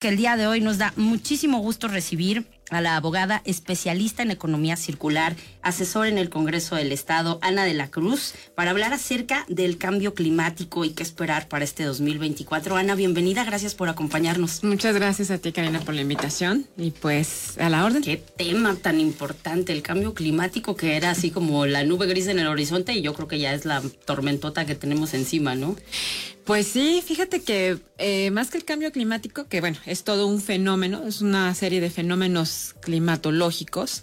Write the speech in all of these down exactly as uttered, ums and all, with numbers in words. que el día de hoy nos da muchísimo gusto recibir a la abogada especialista en economía circular, asesora en el Congreso del Estado, Ana de la Cruz, para hablar acerca del cambio climático y qué esperar para este dos mil veinticuatro. Ana, bienvenida, gracias por acompañarnos. Muchas gracias a ti, Karina, por la invitación y pues a la orden. Qué tema tan importante, el cambio climático, que era así como la nube gris en el horizonte y yo creo que ya es la tormentota que tenemos encima, ¿no? Pues sí, fíjate que eh, más que el cambio climático, que bueno, es todo un fenómeno, es una serie de fenómenos climatológicos,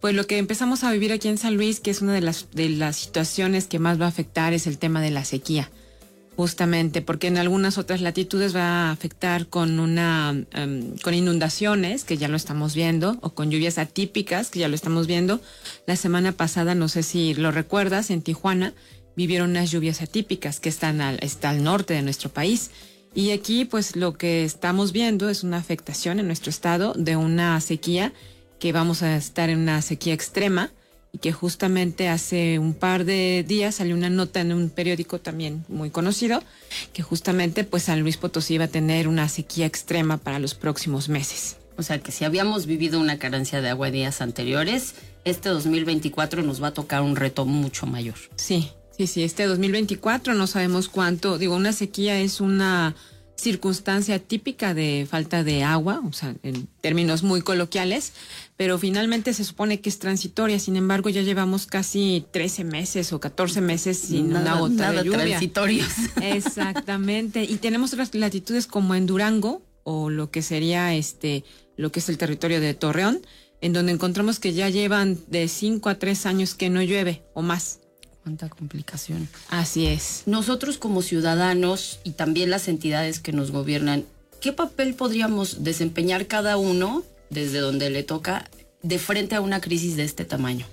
pues lo que empezamos a vivir aquí en San Luis, que es una de las, de las situaciones que más va a afectar, es el tema de la sequía, justamente, porque en algunas otras latitudes va a afectar con, una, um, con inundaciones, que ya lo estamos viendo, o con lluvias atípicas, que ya lo estamos viendo. La semana pasada, no sé si lo recuerdas, en Tijuana vivieron unas lluvias atípicas que están al, está al norte de nuestro país. Y aquí, pues, lo que estamos viendo es una afectación en nuestro estado de una sequía, que vamos a estar en una sequía extrema, y que justamente hace un par de días salió una nota en un periódico también muy conocido, que justamente, pues, San Luis Potosí va a tener una sequía extrema para los próximos meses. O sea, que si habíamos vivido una carencia de agua días anteriores, este dos mil veinticuatro nos va a tocar un reto mucho mayor. Sí. Sí, sí, este dos mil veinticuatro no sabemos cuánto, digo, una sequía es una circunstancia típica de falta de agua, o sea, en términos muy coloquiales, pero finalmente se supone que es transitoria, sin embargo ya llevamos casi trece meses o catorce meses sin nada, una gota nada de lluvia. Transitorios. Exactamente, y tenemos otras latitudes como en Durango, o lo que sería este, lo que es el territorio de Torreón, en donde encontramos que ya llevan de cinco a tres años que no llueve o más. Cuánta complicación. Así es. Nosotros como ciudadanos y también las entidades que nos gobiernan, ¿qué papel podríamos desempeñar cada uno desde donde le toca de frente a una crisis de este tamaño?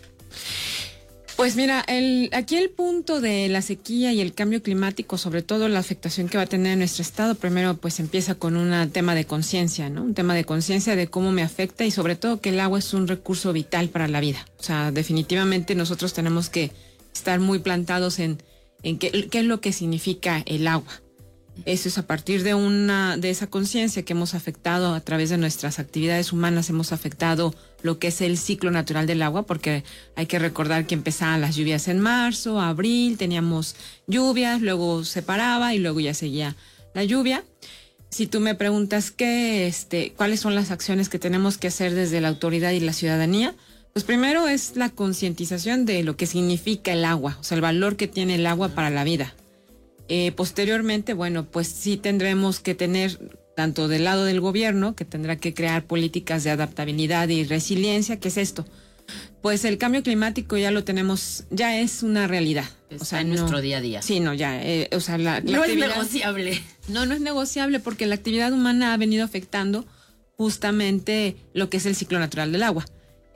Pues mira, el, aquí el punto de la sequía y el cambio climático, sobre todo la afectación que va a tener en nuestro estado, primero pues empieza con un tema de conciencia, ¿no? Un tema de conciencia de cómo me afecta y sobre todo que el agua es un recurso vital para la vida. O sea, definitivamente nosotros tenemos que estar muy plantados en, en qué, qué es lo que significa el agua. Eso es a partir de una de esa conciencia que hemos afectado a través de nuestras actividades humanas, hemos afectado lo que es el ciclo natural del agua, porque hay que recordar que empezaban las lluvias en marzo, abril, teníamos lluvias, luego se paraba y luego ya seguía la lluvia. Si tú me preguntas qué, este, cuáles son las acciones que tenemos que hacer desde la autoridad y la ciudadanía, pues primero es la concientización de lo que significa el agua, o sea, el valor que tiene el agua para la vida. Eh, posteriormente, bueno, pues sí tendremos que tener, tanto del lado del gobierno, que tendrá que crear políticas de adaptabilidad y resiliencia, ¿qué es esto? Pues el cambio climático ya lo tenemos, ya es una realidad. Está, o sea, en no, nuestro día a día. Sí, no, ya, eh, o sea, la, la no actividad, es negociable. No, no es negociable porque la actividad humana ha venido afectando justamente lo que es el ciclo natural del agua.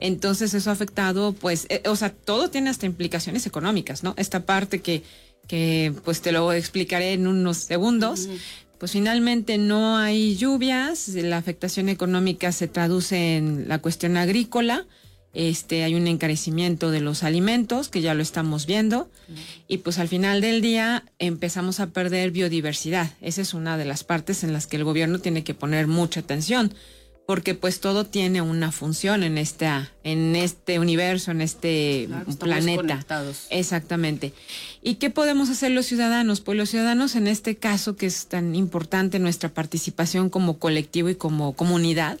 Entonces eso ha afectado, pues, eh, o sea, todo tiene hasta implicaciones económicas, ¿no? Esta parte que, que pues te lo explicaré en unos segundos, pues finalmente no hay lluvias, la afectación económica se traduce en la cuestión agrícola, este, hay un encarecimiento de los alimentos, que ya lo estamos viendo, y pues al final del día empezamos a perder biodiversidad. Esa es una de las partes en las que el gobierno tiene que poner mucha atención, porque pues todo tiene una función en esta, en este universo, en este claro, planeta. Conectados. Exactamente. ¿Y qué podemos hacer los ciudadanos? Pues los ciudadanos en este caso, que es tan importante nuestra participación como colectivo y como comunidad,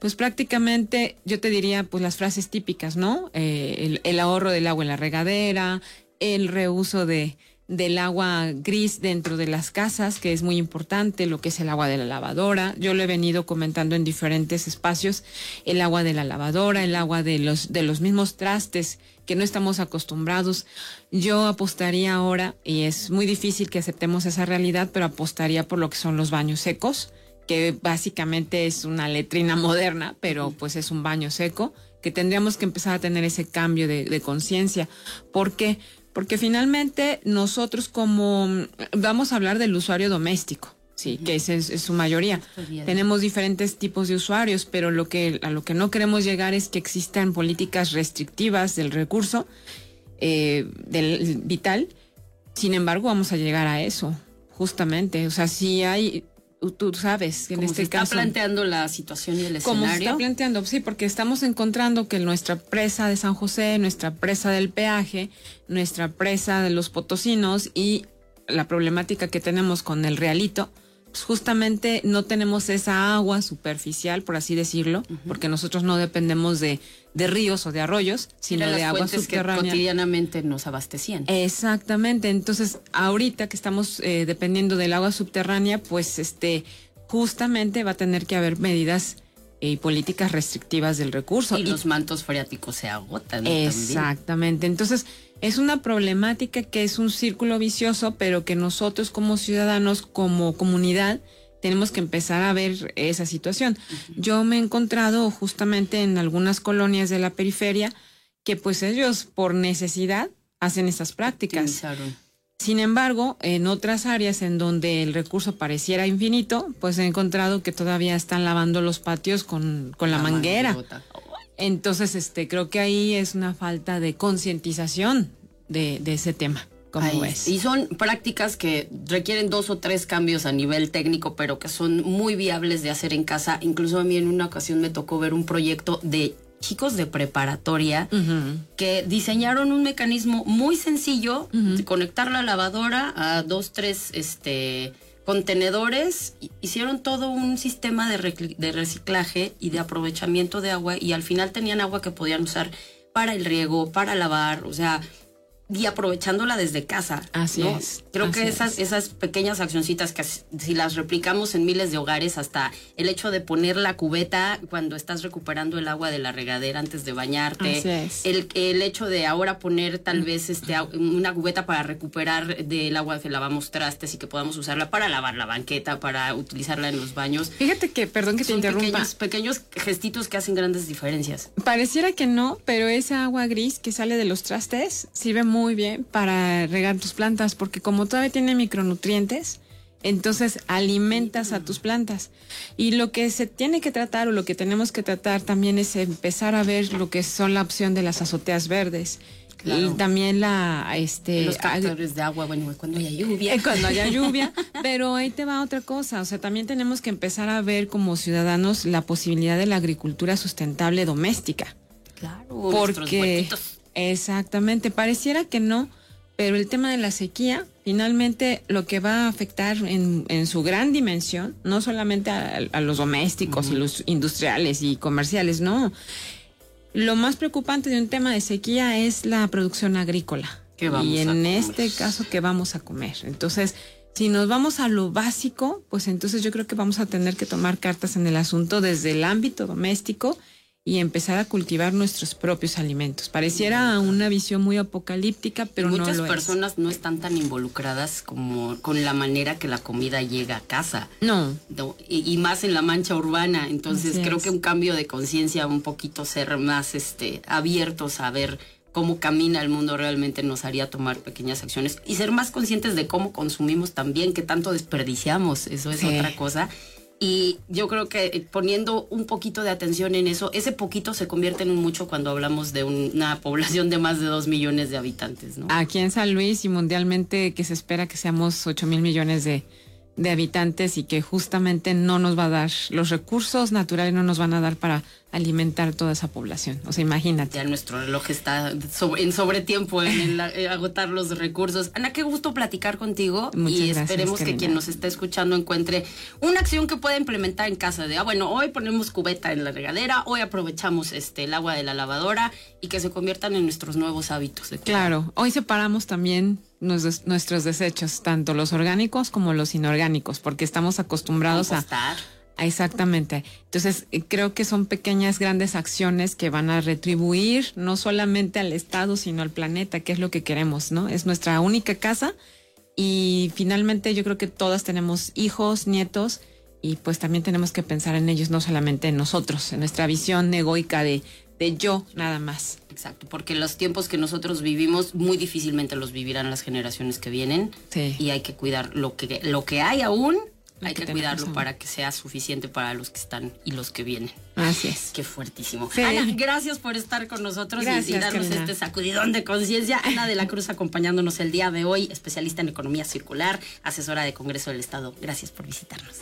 pues prácticamente yo te diría pues las frases típicas, ¿no? Eh, el, el ahorro del agua en la regadera, el reuso de del agua gris dentro de las casas, que es muy importante, lo que es el agua de la lavadora. Yo lo he venido comentando en diferentes espacios, el agua de la lavadora, el agua de los, de los mismos trastes que no estamos acostumbrados. Yo apostaría ahora, y es muy difícil que aceptemos esa realidad, pero apostaría por lo que son los baños secos, que básicamente es una letrina moderna, pero pues es un baño seco, que tendríamos que empezar a tener ese cambio de, de conciencia. ¿Por qué? Porque finalmente nosotros como, vamos a hablar del usuario doméstico, sí, uh-huh, que es, es, es su mayoría. Tenemos diferentes tipos de usuarios, pero lo que, a lo que no queremos llegar es que existan políticas restrictivas del recurso eh, del vital. Sin embargo, vamos a llegar a eso, justamente. O sea, si hay tú sabes que en este caso... ¿Cómo se está planteando la situación y el escenario? ¿Cómo se está planteando? Sí, porque estamos encontrando que nuestra presa de San José, nuestra presa del peaje, nuestra presa de los potosinos y la problemática que tenemos con el Realito, pues justamente no tenemos esa agua superficial, por así decirlo, uh-huh. porque nosotros no dependemos de, de ríos o de arroyos, sino de agua subterránea que cotidianamente nos abastecían. Exactamente, entonces ahorita que estamos eh, dependiendo del agua subterránea, pues este justamente va a tener que haber medidas y eh, políticas restrictivas del recurso. Y, y los mantos freáticos se agotan. Exactamente, también. Entonces... es una problemática que es un círculo vicioso, pero que nosotros como ciudadanos, como comunidad, tenemos que empezar a ver esa situación. Uh-huh. Yo me he encontrado justamente en algunas colonias de la periferia que pues ellos por necesidad hacen estas prácticas. Utilizaron. Sin embargo, en otras áreas en donde el recurso pareciera infinito, pues he encontrado que todavía están lavando los patios con, con la, la manguera. Manguera. Entonces, este, creo que ahí es una falta de concientización de, de ese tema, como ves. Y son prácticas que requieren dos o tres cambios a nivel técnico, pero que son muy viables de hacer en casa. Incluso a mí en una ocasión me tocó ver un proyecto de chicos de preparatoria uh-huh. que diseñaron un mecanismo muy sencillo uh-huh. de conectar la lavadora a dos, tres, este... contenedores, hicieron todo un sistema de, rec- de reciclaje y de aprovechamiento de agua, y al final tenían agua que podían usar para el riego, para lavar, o sea, y aprovechándola desde casa. Así ¿no? es. Creo así que esas, es. esas pequeñas accioncitas que si las replicamos en miles de hogares, hasta el hecho de poner la cubeta cuando estás recuperando el agua de la regadera antes de bañarte. Así es. El, el hecho de ahora poner tal vez este una cubeta para recuperar del agua que lavamos trastes y que podamos usarla para lavar la banqueta, para utilizarla en los baños. Fíjate que, perdón que te interrumpa. Pequeños, pequeños gestitos que hacen grandes diferencias. Pareciera que no, pero esa agua gris que sale de los trastes sirve muy Muy bien para regar tus plantas, porque como todavía tiene micronutrientes, entonces alimentas a tus plantas. Y lo que se tiene que tratar o lo que tenemos que tratar también es empezar a ver lo que son la opción de las azoteas verdes. Claro. Y también la... este los captadores de agua, bueno, cuando haya lluvia. Eh, cuando haya lluvia, pero ahí te va otra cosa, o sea, también tenemos que empezar a ver como ciudadanos la posibilidad de la agricultura sustentable doméstica. Claro, porque... exactamente, pareciera que no, pero el tema de la sequía, finalmente lo que va a afectar en, en su gran dimensión, no solamente a, a los domésticos uh-huh. y los industriales y comerciales, no. Lo más preocupante de un tema de sequía es la producción agrícola. ¿Qué vamos y en a este comer? caso, ¿qué vamos a comer? Entonces, si nos vamos a lo básico, pues entonces yo creo que vamos a tener que tomar cartas en el asunto desde el ámbito doméstico y empezar a cultivar nuestros propios alimentos. Pareciera una visión muy apocalíptica, pero no lo es. Muchas personas no están tan involucradas como con la manera que la comida llega a casa. No. Y, y más en la mancha urbana. Entonces creo que un cambio de conciencia, un poquito ser más este, abiertos a ver cómo camina el mundo realmente nos haría tomar pequeñas acciones y ser más conscientes de cómo consumimos también, que tanto desperdiciamos. Eso es sí. otra cosa. Y yo creo que poniendo un poquito de atención en eso, ese poquito se convierte en mucho cuando hablamos de una población de más de dos millones de habitantes, ¿no? Aquí en San Luis y mundialmente que se espera que seamos ocho mil millones de, de habitantes y que justamente no nos va a dar, los recursos naturales no nos van a dar para alimentar toda esa población. O sea, imagínate. Ya nuestro reloj está sobre, en sobretiempo en, en, la, en agotar los recursos. Ana, qué gusto platicar contigo. Muchas y esperemos gracias, que quien nos está escuchando encuentre una acción que pueda implementar en casa. De, ah, bueno, hoy ponemos cubeta en la regadera, hoy aprovechamos este el agua de la lavadora y que se conviertan en nuestros nuevos hábitos. De claro, hoy separamos también nuestros, nuestros desechos, tanto los orgánicos como los inorgánicos, porque estamos acostumbrados compostar. a... Exactamente. Entonces, creo que son pequeñas, grandes acciones que van a retribuir no solamente al Estado, sino al planeta, que es lo que queremos, ¿no? Es nuestra única casa y finalmente yo creo que todas tenemos hijos, nietos y pues también tenemos que pensar en ellos, no solamente en nosotros, en nuestra visión egoica de... de yo nada más. Exacto, porque los tiempos que nosotros vivimos muy difícilmente los vivirán las generaciones que vienen sí. y hay que cuidar lo que, lo que hay aún. Hay que, que cuidarlo razón. para que sea suficiente para los que están y los que vienen. Así es. Qué fuertísimo. Sí. Ana, gracias por estar con nosotros gracias, y darnos Karina. este sacudidón de conciencia. Ana de la Cruz acompañándonos el día de hoy, especialista en economía circular, asesora de Congreso del Estado. Gracias por visitarnos.